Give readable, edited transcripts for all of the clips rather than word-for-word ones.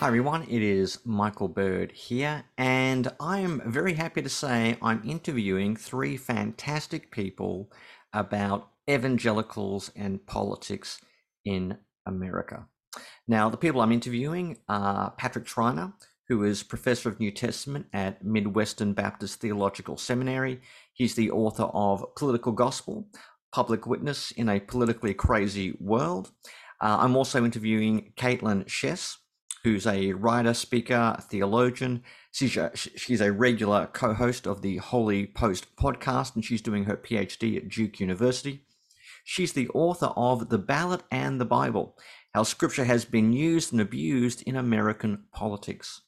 Hi everyone, it is Michael Bird here, and I am very happy to say I'm interviewing three fantastic people about evangelicals and politics in America. Now, the people I'm interviewing are Patrick Schreiner, who is Professor of New Testament at Midwestern Baptist Theological Seminary. He's the author of Political Gospel, Public Witness in a Politically Crazy World. I'm also interviewing Kaitlyn Schiess, who's a writer, speaker, theologian. She's a regular co-host of the Holy Post podcast, and she's doing her PhD at Duke University. She's the author of The Ballot and the Bible, How Scripture Has Been Used and Abused in American Politics.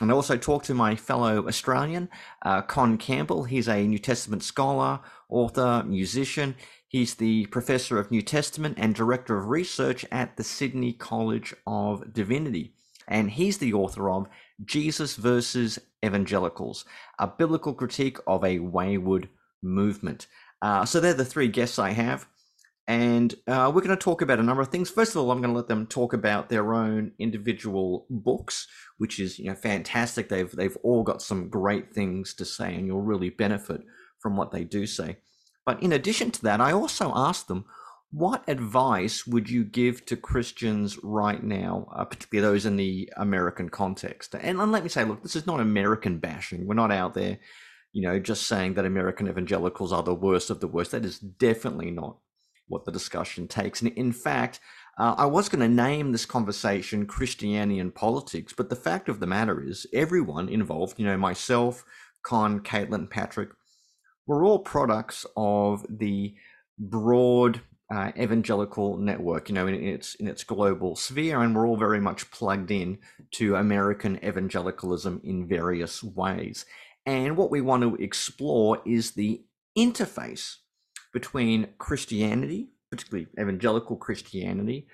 And I also talked to my fellow Australian, Con Campbell. He's a New Testament scholar, author, musician. He's the Professor of New Testament and Director of Research at the Sydney College of Divinity. And he's the author of Jesus versus Evangelicals, a biblical critique of a wayward movement. So they're the three guests I have. And we're going to talk about a number of things. First of all, I'm going to let them talk about their own individual books, which is fantastic. They've all got some great things to say, and you'll really benefit from what they do say. But in addition to that, I also asked them, what advice would you give to Christians right now, particularly those in the American context? And let me say, look, this is not American bashing. We're not out there, just saying that American evangelicals are the worst of the worst. That is definitely not what the discussion takes. And in fact, I was going to name this conversation Christianity and Politics, but the fact of the matter is everyone involved, myself, Con, Kaitlyn, Patrick, we're all products of the broad evangelical network, in its global sphere, and we're all very much plugged in to American evangelicalism in various ways. And what we want to explore is the interface between Christianity, particularly evangelical Christianity,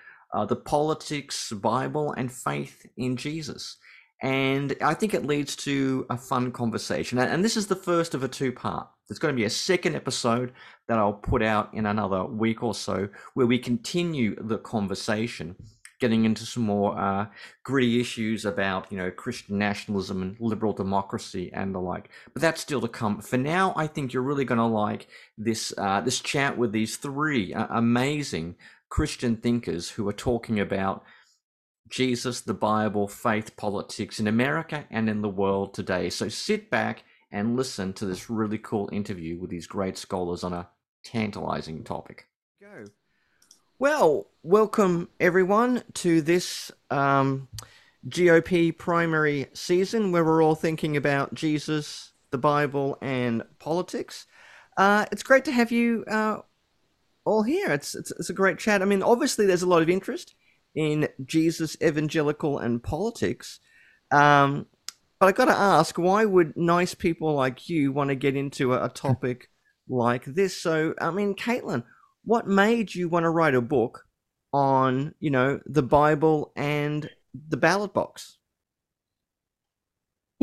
the politics, Bible, and faith in Jesus. And I think it leads to a fun conversation. And this is the first of a two-part. There's going to be a second episode that I'll put out in another week or so, where we continue the conversation, getting into some more gritty issues about, Christian nationalism and liberal democracy and the like. But that's still to come. For now, I think you're really going to like this this chat with these three amazing Christian thinkers who are talking about Jesus, the Bible, faith, politics in America and in the world today. So sit back and listen to this really cool interview with these great scholars on a tantalizing topic. Go. Well, welcome everyone to this GOP primary season where we're all thinking about Jesus, the Bible, and politics. It's great to have you all here. It's a great chat. I mean, obviously there's a lot of interest in Jesus, evangelical, and politics. But I got to ask, why would nice people like you want to get into a topic like this? So, I mean, Kaitlyn, what made you want to write a book on, the Bible and the ballot box?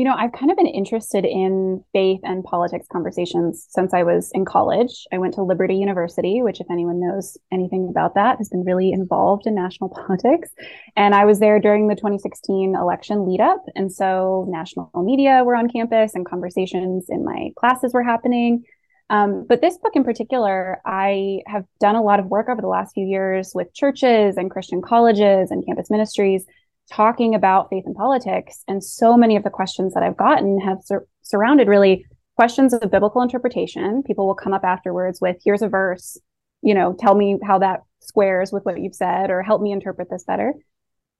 I've kind of been interested in faith and politics conversations since I was in college. I went to Liberty University, which, if anyone knows anything about that, has been really involved in national politics. And I was there during the 2016 election lead up. And so national media were on campus and conversations in my classes were happening. But this book in particular, I have done a lot of work over the last few years with churches and Christian colleges and campus ministries talking about faith and politics. And so many of the questions that I've gotten have surrounded really questions of biblical interpretation. People will come up afterwards with, here's a verse, tell me how that squares with what you've said, or help me interpret this better.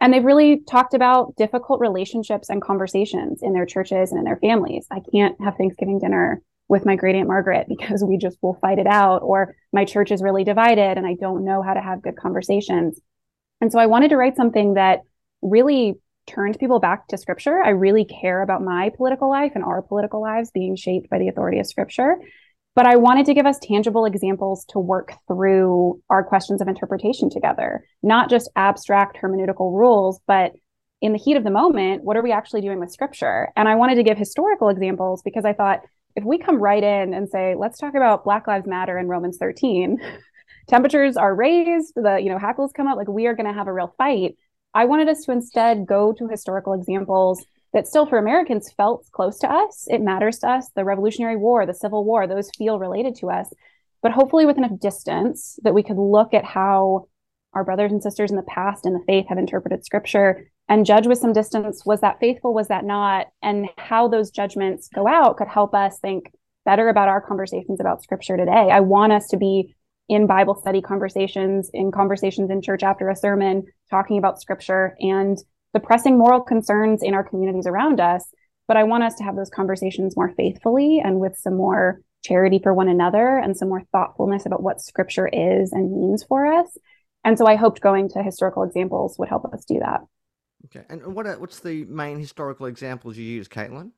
And they've really talked about difficult relationships and conversations in their churches and in their families. I can't have Thanksgiving dinner with my great aunt Margaret because we just will fight it out, or my church is really divided and I don't know how to have good conversations. And so I wanted to write something that really turned people back to scripture. I really care about my political life and our political lives being shaped by the authority of scripture. But I wanted to give us tangible examples to work through our questions of interpretation together, not just abstract hermeneutical rules, but in the heat of the moment, what are we actually doing with scripture? And I wanted to give historical examples because I thought, if we come right in and say, let's talk about Black Lives Matter and Romans 13, temperatures are raised, the hackles come up, like we are going to have a real fight. I wanted us to instead go to historical examples that still for Americans felt close to us. It matters to us, the Revolutionary War, the Civil War, those feel related to us, but hopefully with enough distance that we could look at how our brothers and sisters in the past and the faith have interpreted scripture and judge with some distance, was that faithful, was that not? And how those judgments go out could help us think better about our conversations about scripture today. I want us to be in Bible study conversations, in conversations in church after a sermon, talking about scripture and the pressing moral concerns in our communities around us. But I want us to have those conversations more faithfully and with some more charity for one another and some more thoughtfulness about what scripture is and means for us. And so I hoped going to historical examples would help us do that. Okay. And what's the main historical examples you use, Kaitlyn?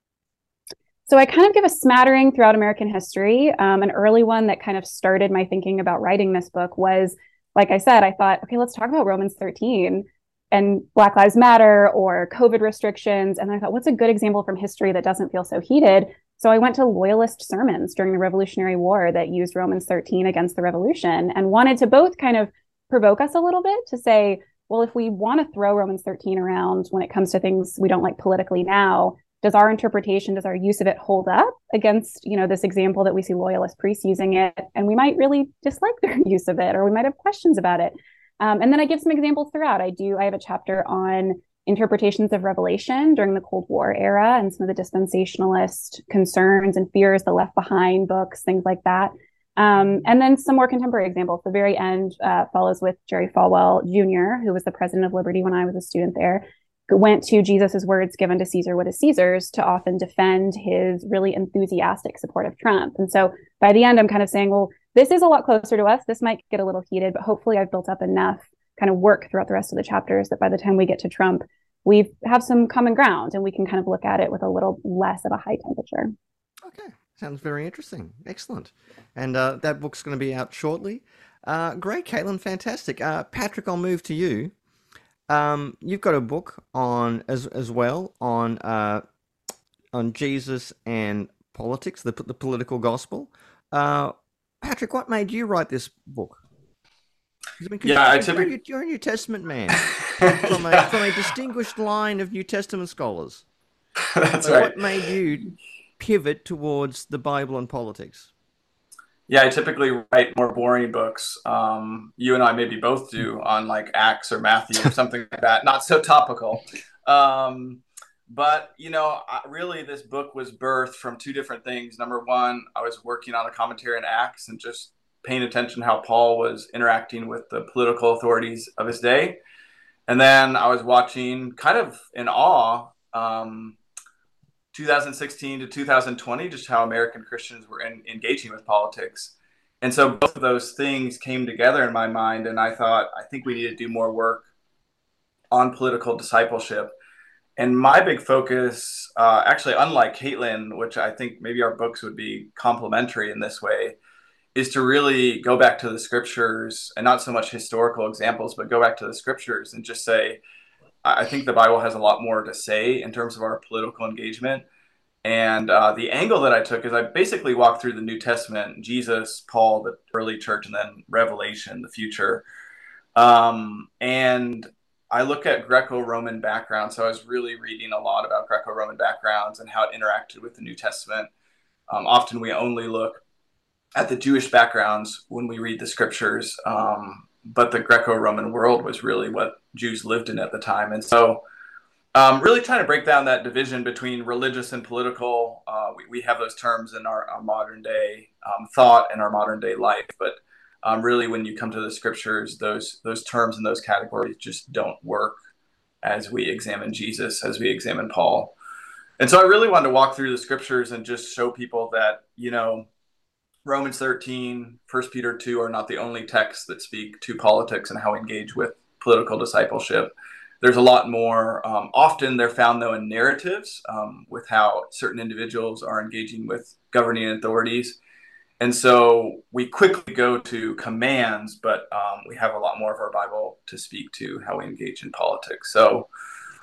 So I kind of give a smattering throughout American history. An early one that kind of started my thinking about writing this book was, like I said, I thought, okay, let's talk about Romans 13 and Black Lives Matter or COVID restrictions. And I thought, what's a good example from history that doesn't feel so heated? So I went to Loyalist sermons during the Revolutionary War that used Romans 13 against the revolution and wanted to both kind of provoke us a little bit to say, well, if we want to throw Romans 13 around when it comes to things we don't like politically now, does our interpretation, does our use of it hold up against, you know, this example that we see Loyalist priests using it, and we might really dislike their use of it, or we might have questions about it. And then I give some examples throughout. I have a chapter on interpretations of Revelation during the Cold War era and some of the dispensationalist concerns and fears, the Left Behind books, things like that. And then some more contemporary examples. The very end follows with Jerry Falwell Jr., who was the president of Liberty when I was a student there, who went to Jesus's words, given to Caesar what is Caesar's, to often defend his really enthusiastic support of Trump. And so by the end, I'm kind of saying, well, this is a lot closer to us. This might get a little heated, but hopefully I've built up enough kind of work throughout the rest of the chapters that by the time we get to Trump, we have some common ground and we can kind of look at it with a little less of a high temperature. Okay. Sounds very interesting. Excellent. And that book's going to be out shortly. Great, Kaitlyn. Fantastic. Patrick, I'll move to you. You've got a book on as well on Jesus and politics, the political gospel. Patrick, what made you write this book? You're a New Testament man from a distinguished line of New Testament scholars. That's so right. What made you pivot towards the Bible and politics? Yeah, I typically write more boring books. You and I maybe both do, on like Acts or Matthew or something like that. Not so topical. But, you know, really this book was birthed from two different things. Number one, I was working on a commentary on Acts and just paying attention to how Paul was interacting with the political authorities of his day. And then I was watching kind of in awe, 2016 to 2020, just how American Christians were engaging with politics. And so both of those things came together in my mind, and I thought, I think we need to do more work on political discipleship. And my big focus, actually, unlike Kaitlyn, which I think maybe our books would be complementary in this way, is to really go back to the scriptures, and not so much historical examples, but go back to the scriptures and just say, I think the Bible has a lot more to say in terms of our political engagement. And the angle that I took is I basically walked through the New Testament, Jesus, Paul, the early church, and then Revelation, the future. And I look at Greco-Roman backgrounds. So I was really reading a lot about Greco-Roman backgrounds and how it interacted with the New Testament. Often we only look at the Jewish backgrounds when we read the scriptures. But the Greco-Roman world was really what Jews lived in at the time. And so really trying to break down that division between religious and political. We have those terms in our modern day thought and our modern day life. But really, when you come to the scriptures, those terms and those categories just don't work as we examine Jesus, as we examine Paul. And so I really wanted to walk through the scriptures and just show people that, you know, Romans 13, 1 Peter 2 are not the only texts that speak to politics and how we engage with political discipleship. There's a lot more. Often they're found, though, in narratives with how certain individuals are engaging with governing authorities. And so we quickly go to commands, but we have a lot more of our Bible to speak to how we engage in politics. So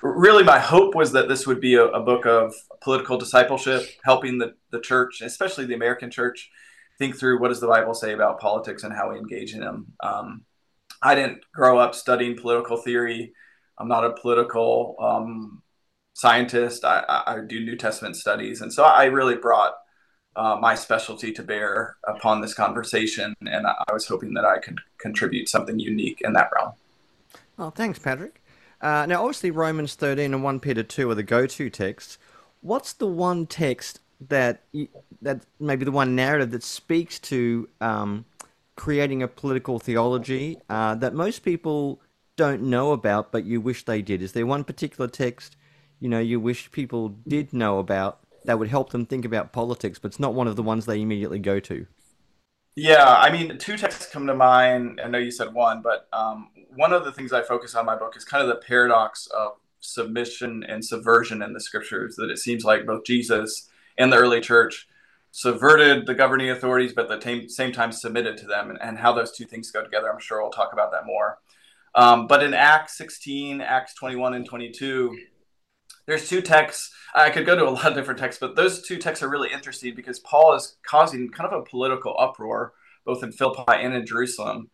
really my hope was that this would be a book of political discipleship, helping the church, especially the American church, think through what does the Bible say about politics and how we engage in them. I didn't grow up studying political theory. I'm not a political scientist. I do New Testament studies. And so I really brought my specialty to bear upon this conversation. And I was hoping that I could contribute something unique in that realm. Oh, thanks, Patrick. Now, obviously, Romans 13 and 1 Peter 2 are the go-to texts. What's the one text that maybe the one narrative that speaks to creating a political theology that most people don't know about, but you wish they did? Is there one particular text, you wish people did know about that would help them think about politics, but it's not one of the ones they immediately go to? Yeah, I mean, two texts come to mind. I know you said one, but one of the things I focus on in my book is kind of the paradox of submission and subversion in the scriptures, that it seems like both Jesus and the early church subverted the governing authorities, but at the same time submitted to them, and how those two things go together. I'm sure we'll talk about that more. But in Acts 16, Acts 21 and 22, there's two texts. I could go to a lot of different texts, but those two texts are really interesting because Paul is causing kind of a political uproar, both in Philippi and in Jerusalem.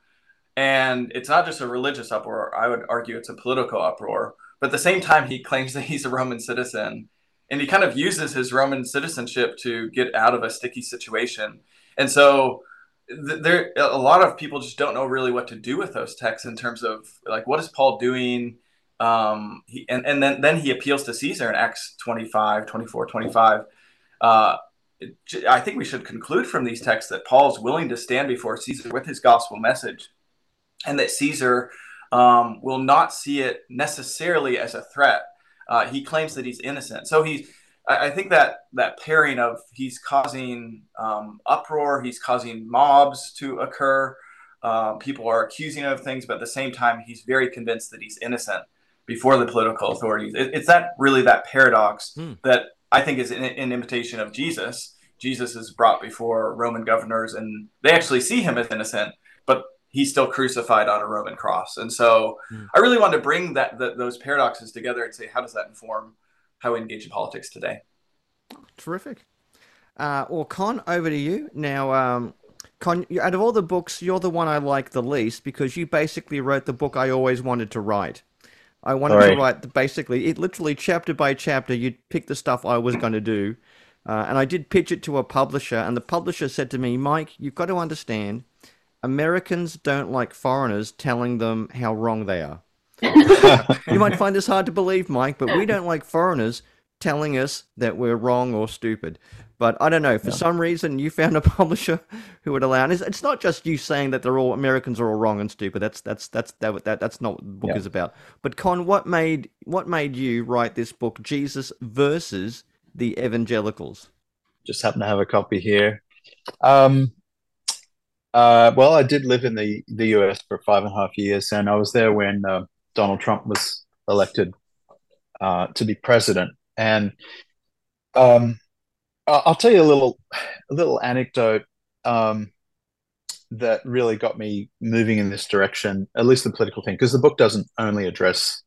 And it's not just a religious uproar. I would argue it's a political uproar. But at the same time, he claims that he's a Roman citizen. And he kind of uses his Roman citizenship to get out of a sticky situation. And so there, a lot of people just don't know really what to do with those texts in terms of, like, what is Paul doing? And then he appeals to Caesar in Acts 24, 25. I think we should conclude from these texts that Paul's willing to stand before Caesar with his gospel message, and that Caesar will not see it necessarily as a threat. He claims that he's innocent. So I think that pairing of he's causing uproar, he's causing mobs to occur, people are accusing him of things, but at the same time, he's very convinced that he's innocent before the political authorities. It's that paradox that I think is in imitation of Jesus. Jesus is brought before Roman governors, and they actually see him as innocent, but he's still crucified on a Roman cross. And so I really wanted to bring those paradoxes together and say, how does that inform how we engage in politics today? Terrific. Well, Con, over to you. Now, Con, out of all the books, you're the one I like the least because you basically wrote the book I always wanted to write. I wanted to write literally chapter by chapter, you'd pick the stuff I was going to do. And I did pitch it to a publisher, and the publisher said to me, Mike, you've got to understand, Americans don't like foreigners telling them how wrong they are. You might find this hard to believe, Mike, but we don't like foreigners telling us that we're wrong or stupid. But I don't know, for some reason you found a publisher who would allow, and it's not just you saying that they're all Americans are all wrong and stupid. That's not what the book is about. But Con, what made you write this book, Jesus versus the Evangelicals? Just happen to have a copy here. Well, I did live in the US for 5.5 years, and I was there when Donald Trump was elected to be president. And I'll tell you a little anecdote that really got me moving in this direction, at least the political thing, because the book doesn't only address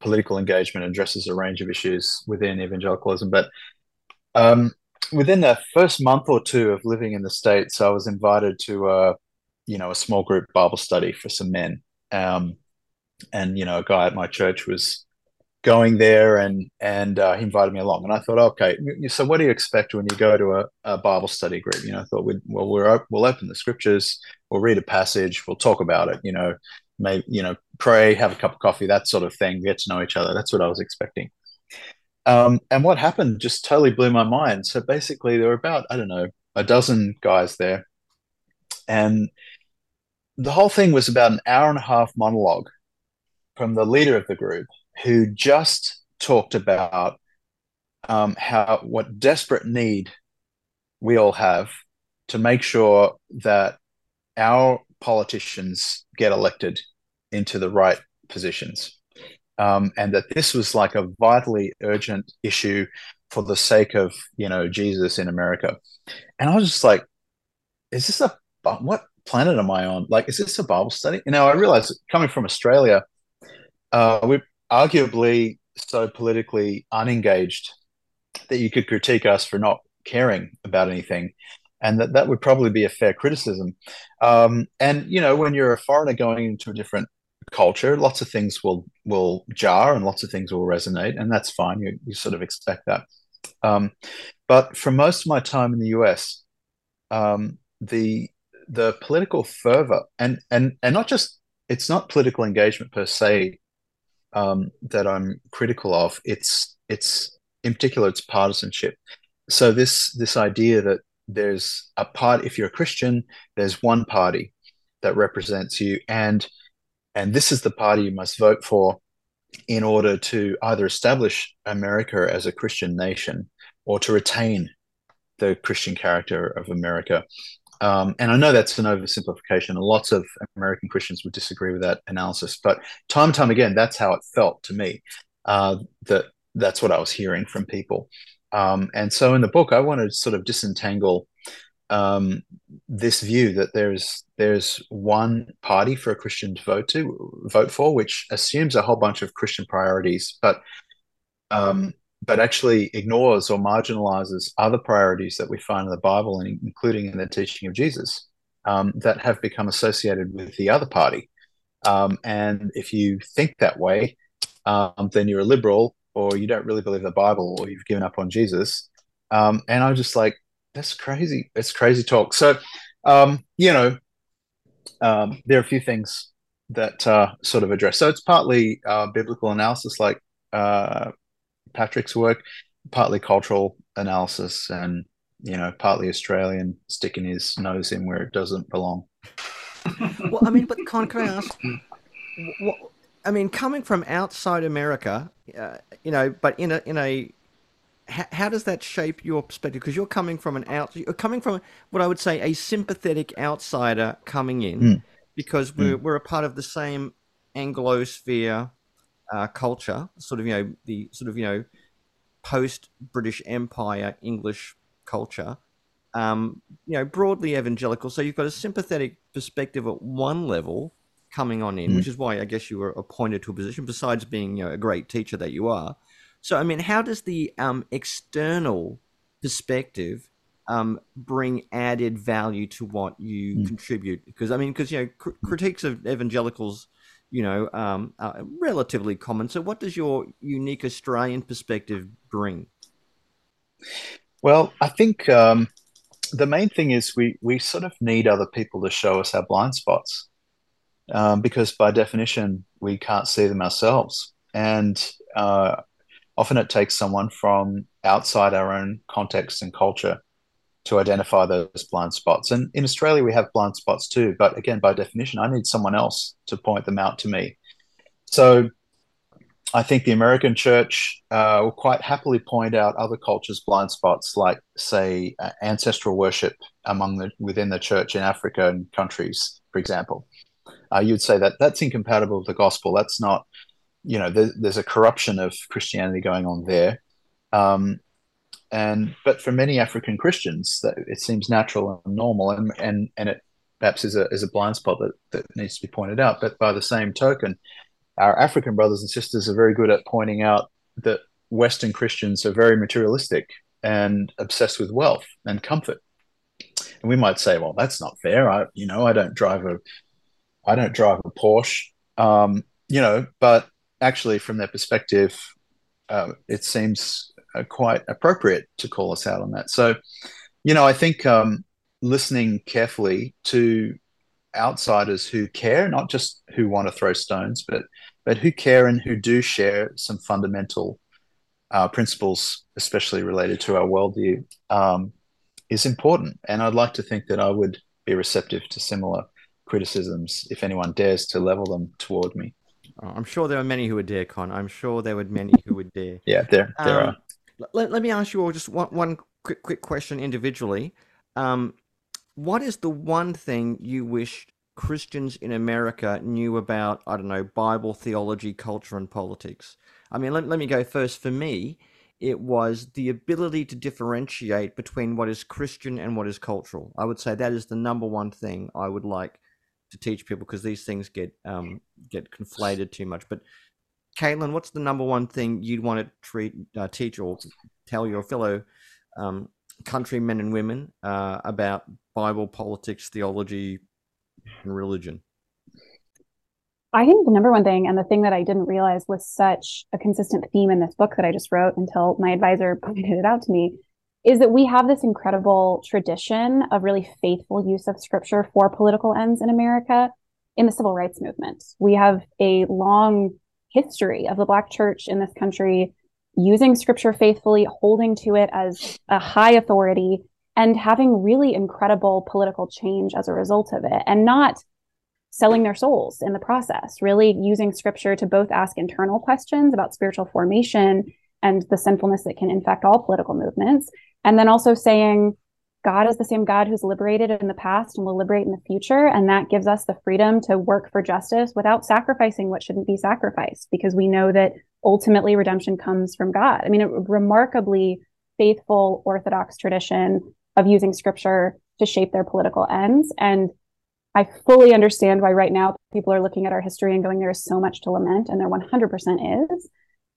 political engagement, it addresses a range of issues within evangelicalism. But within the first month or two of living in the States, I was invited to a small group Bible study for some men. A guy at my church was going there, and he invited me along, and I thought, okay, so what do you expect when you go to a Bible study group? I thought, we'll open the scriptures, we'll read a passage, we'll talk about it, maybe, pray, have a cup of coffee, that sort of thing, get to know each other. That's what I was expecting. And what happened just totally blew my mind. So basically there were about, I don't know, a dozen guys there, and the whole thing was about an 1.5-hour monologue from the leader of the group, who just talked about what desperate need we all have to make sure that our politicians get elected into the right positions, and that this was like a vitally urgent issue for the sake of Jesus in America. And I was just like, is this what planet am I on? Like, is this a Bible study? I realized coming from Australia, we arguably so politically unengaged that you could critique us for not caring about anything, and that would probably be a fair criticism. And when you're a foreigner going into a different culture, lots of things will jar and lots of things will resonate, and that's fine. You sort of expect that. But for most of my time in the US, the political fervor, and not just, it's not political engagement per se that I'm critical of. It's in particular, it's partisanship. So this idea that there's a part, if you're a Christian, there's one party that represents you, and this is the party you must vote for in order to either establish America as a Christian nation or to retain the Christian character of America. And I know that's an oversimplification, and lots of American Christians would disagree with that analysis, but time and time again, that's how it felt to me, that's what I was hearing from people. And so in the book, I want to sort of disentangle this view that there's one party for a Christian to vote for, which assumes a whole bunch of Christian priorities, but actually ignores or marginalizes other priorities that we find in the Bible, and including in the teaching of Jesus, that have become associated with the other party. And if you think that way, then you're a liberal, or you don't really believe the Bible, or you've given up on Jesus. And I'm just like, that's crazy. It's crazy talk. So, there are a few things that sort of address. So it's partly biblical analysis, like Patrick's work, partly cultural analysis, and, partly Australian sticking his nose in where it doesn't belong. Well, I mean, but Con, can I ask, coming from outside America, but how does that shape your perspective? Because you're coming from what I would say a sympathetic outsider coming in, because we're a part of the same Anglosphere culture, sort of the sort of post British Empire English culture, broadly evangelical. So you've got a sympathetic perspective at one level coming on in, which is why I guess you were appointed to a position, besides being a great teacher that you are. So, how does the external perspective bring added value to what you contribute? Because, critiques of evangelicals, are relatively common. So what does your unique Australian perspective bring? Well, I think the main thing is we sort of need other people to show us our blind spots. Because by definition, we can't see them ourselves. And often it takes someone from outside our own context and culture to identify those blind spots. And in Australia, we have blind spots too. But again, by definition, I need someone else to point them out to me. So I think the American church will quite happily point out other cultures' blind spots, like, say, ancestral worship within the church in African countries, for example. You'd say that that's incompatible with the gospel. That's not, there's a corruption of Christianity going on there. But for many African Christians, that it seems natural and normal, and it perhaps is a blind spot that needs to be pointed out. But by the same token, our African brothers and sisters are very good at pointing out that Western Christians are very materialistic and obsessed with wealth and comfort. And we might say, well, that's not fair. I don't drive a Porsche, but actually from their perspective, it seems quite appropriate to call us out on that. So, I think listening carefully to outsiders who care, not just who want to throw stones, but who care and who do share some fundamental principles, especially related to our worldview, is important. And I'd like to think that I would be receptive to similar criticisms if anyone dares to level them toward me. Oh, I'm sure there are many who would dare, Con. I'm sure there were many who would dare. Yeah, there are. Let me ask you all just one quick question individually. What is the one thing you wish Christians in America knew about, I don't know, Bible, theology, culture, and politics? Let me go first. For me, it was the ability to differentiate between what is Christian and what is cultural. I would say that is the number one thing I would like to teach people, because these things get conflated too much. But Kaitlyn, what's the number one thing you'd want to teach or tell your fellow countrymen and women about Bible, politics, theology, and religion? I think the number one thing, and the thing that I didn't realize was such a consistent theme in this book that I just wrote until my advisor pointed it out to me, is that we have this incredible tradition of really faithful use of scripture for political ends in America in the civil rights movement. We have a long history of the Black church in this country using scripture faithfully, holding to it as a high authority, and having really incredible political change as a result of it, and not selling their souls in the process, really using scripture to both ask internal questions about spiritual formation and the sinfulness that can infect all political movements, and then also saying, God is the same God who's liberated in the past and will liberate in the future, and that gives us the freedom to work for justice without sacrificing what shouldn't be sacrificed, because we know that ultimately redemption comes from God. I mean, a remarkably faithful Orthodox tradition of using scripture to shape their political ends, and I fully understand why right now people are looking at our history and going, there is so much to lament, and there 100% is.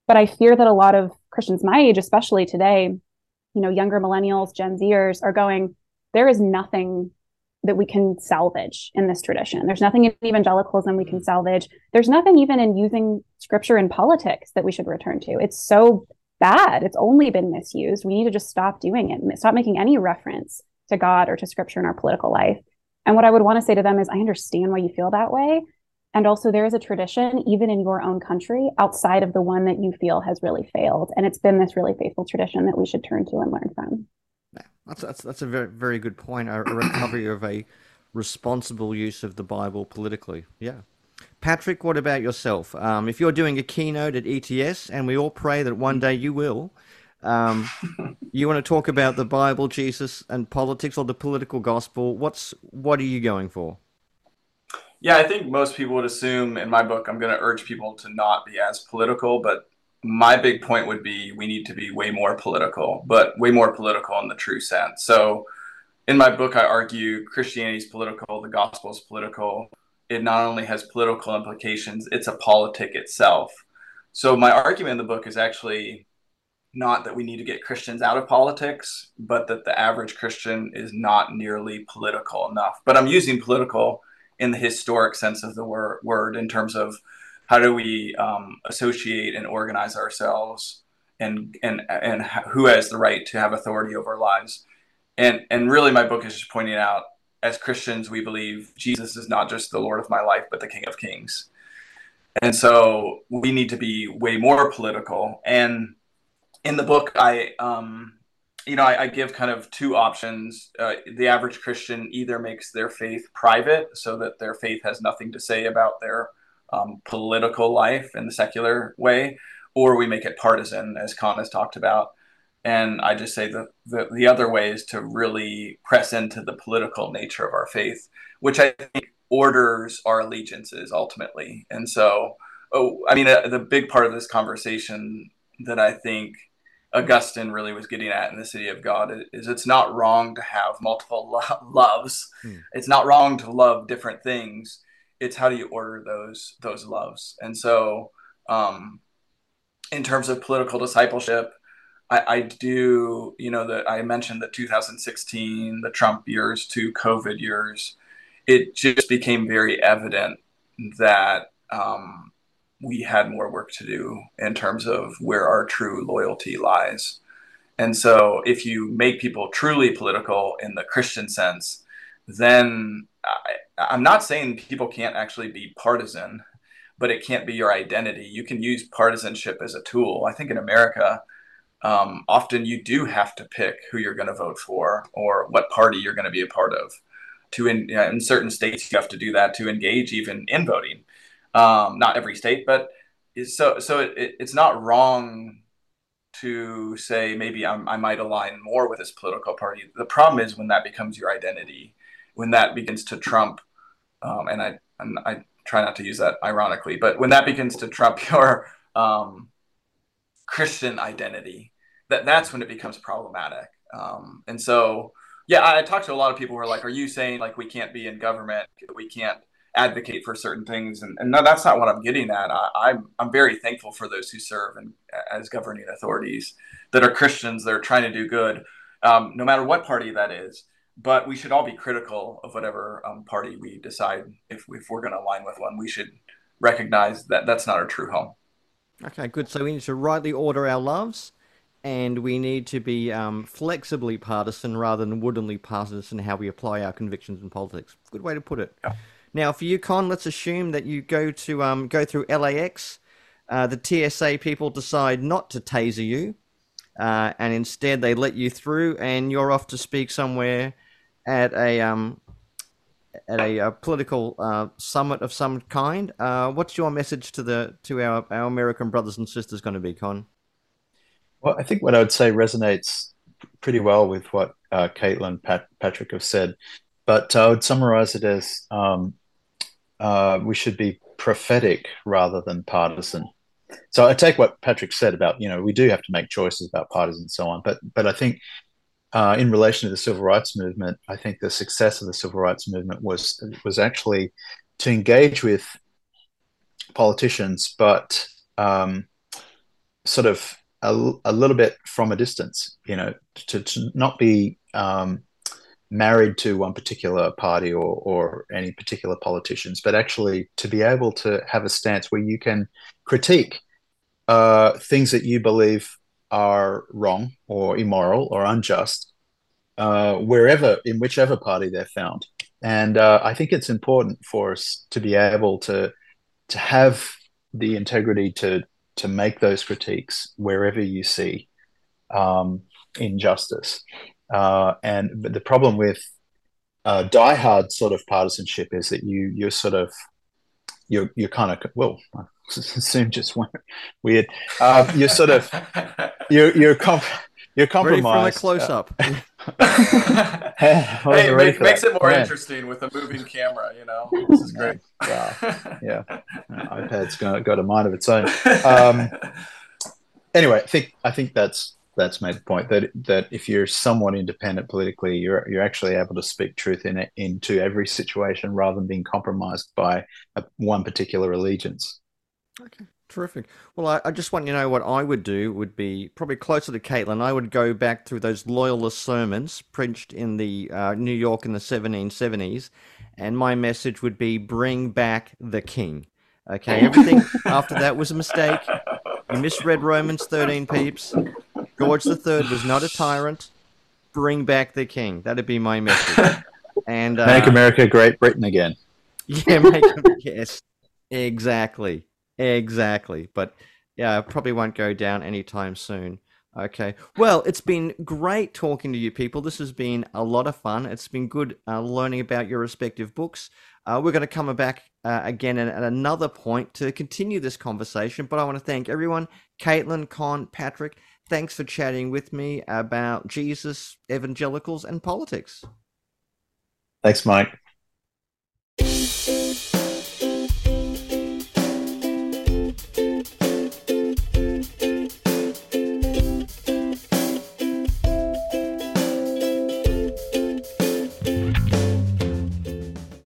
But I fear that a lot of Christians my age, especially today, you know, younger millennials, Gen Zers, are going, there is nothing that we can salvage in this tradition. There's nothing in evangelicalism we can salvage. There's nothing even in using scripture in politics that we should return to. It's so bad. It's only been misused. We need to just stop doing it, stop making any reference to God or to scripture in our political life. And what I would want to say to them is, I understand why you feel that way. And also there is a tradition, even in your own country, outside of the one that you feel has really failed. And it's been this really faithful tradition that we should turn to and learn from. That's a very, very good point. A recovery of a responsible use of the Bible politically. Yeah. Patrick, what about yourself? If you're doing a keynote at ETS, and we all pray that one day you will, you want to talk about the Bible, Jesus, and politics, or the political gospel? What are you going for? Yeah, I think most people would assume in my book, I'm going to urge people to not be as political, but my big point would be we need to be way more political, but way more political in the true sense. So in my book, I argue Christianity is political, the gospel is political. It not only has political implications, it's a politic itself. So my argument in the book is actually not that we need to get Christians out of politics, but that the average Christian is not nearly political enough. But I'm using political in the historic sense of the word in terms of how do we associate and organize ourselves, and who has the right to have authority over our lives. And really my book is just pointing out, as Christians, we believe Jesus is not just the Lord of my life, but the King of Kings. And so we need to be way more political. And in the book, I give kind of two options. The average Christian either makes their faith private, so that their faith has nothing to say about their political life in the secular way, or we make it partisan, as Con has talked about. And I just say that the other way is to really press into the political nature of our faith, which I think orders our allegiances ultimately. And so, the big part of this conversation that I think Augustine really was getting at in the City of God is it's not wrong to have multiple loves. Mm. It's not wrong to love different things. It's how do you order those loves? And so in terms of political discipleship, I do, that I mentioned the 2016, the Trump years to COVID years, it just became very evident that we had more work to do in terms of where our true loyalty lies. And so if you make people truly political in the Christian sense, then I'm not saying people can't actually be partisan, but it can't be your identity. You can use partisanship as a tool. I think in America, often you do have to pick who you're going to vote for or what party you're going to be a part of. In certain states, you have to do that to engage even in voting. Not every state, but it's not wrong to say maybe I might align more with this political party. The problem is when that becomes your identity, when that begins to trump, and I try not to use that ironically, but when that begins to trump your Christian identity, that's when it becomes problematic. And so, yeah, I talked to a lot of people who are like, are you saying like we can't be in government, we can't advocate for certain things? And no, that's not what I'm getting at. I'm very thankful for those who serve and as governing authorities that are Christians, that are trying to do good, no matter what party that is. But we should all be critical of whatever party we decide. If we're going to align with one, we should recognize that that's not our true home. Okay, good. So we need to rightly order our loves, and we need to be flexibly partisan rather than woodenly partisan in how we apply our convictions in politics. Good way to put it. Yeah. Now, for you, Con, let's assume that you go to go through LAX. The TSA people decide not to taser you, and instead they let you through, and you're off to speak somewhere at a political summit of some kind. What's your message to our American brothers and sisters going to be, Con? Well, I think what I would say resonates pretty well with what Kaitlyn, Patrick have said, but I would summarize it as we should be prophetic rather than partisan. So I take what Patrick said about, you know, we do have to make choices about parties and so on, but I think in relation to the civil rights movement, I think the success of the civil rights movement was actually to engage with politicians, but sort of a little bit from a distance, you know, to not be married to one particular party or any particular politicians, but actually to be able to have a stance where you can critique things that you believe are wrong or immoral or unjust, in whichever party they're found. And I think it's important for us to be able to have the integrity to make those critiques wherever you see injustice. And the problem with diehard sort of partisanship is that you're compromised. Ready for the close-up. Hey, makes it more interesting with a moving camera, you know. This is great. Wow. Yeah. iPad's got a mind of its own. Anyway, I think that's made the point that if you're somewhat independent politically, you're actually able to speak truth into every situation rather than being compromised by one particular allegiance. Okay, terrific. Well, I just want you to know what I would do would be probably closer to Kaitlyn. I would go back through those loyalist sermons preached in the New York in the 1770s, and my message would be bring back the king. Okay, everything after that was a mistake. You misread Romans 13, peeps. George III was not a tyrant. Bring back the king. That'd be my message. And make America Great Britain again. Yeah, yes, exactly. But yeah, probably won't go down anytime soon. Okay. Well, it's been great talking to you people. This has been a lot of fun. It's been good learning about your respective books. We're going to come back again at another point to continue this conversation. But I want to thank everyone, Kaitlyn, Con, Patrick. Thanks for chatting with me about Jesus, evangelicals, and politics. Thanks, Mike.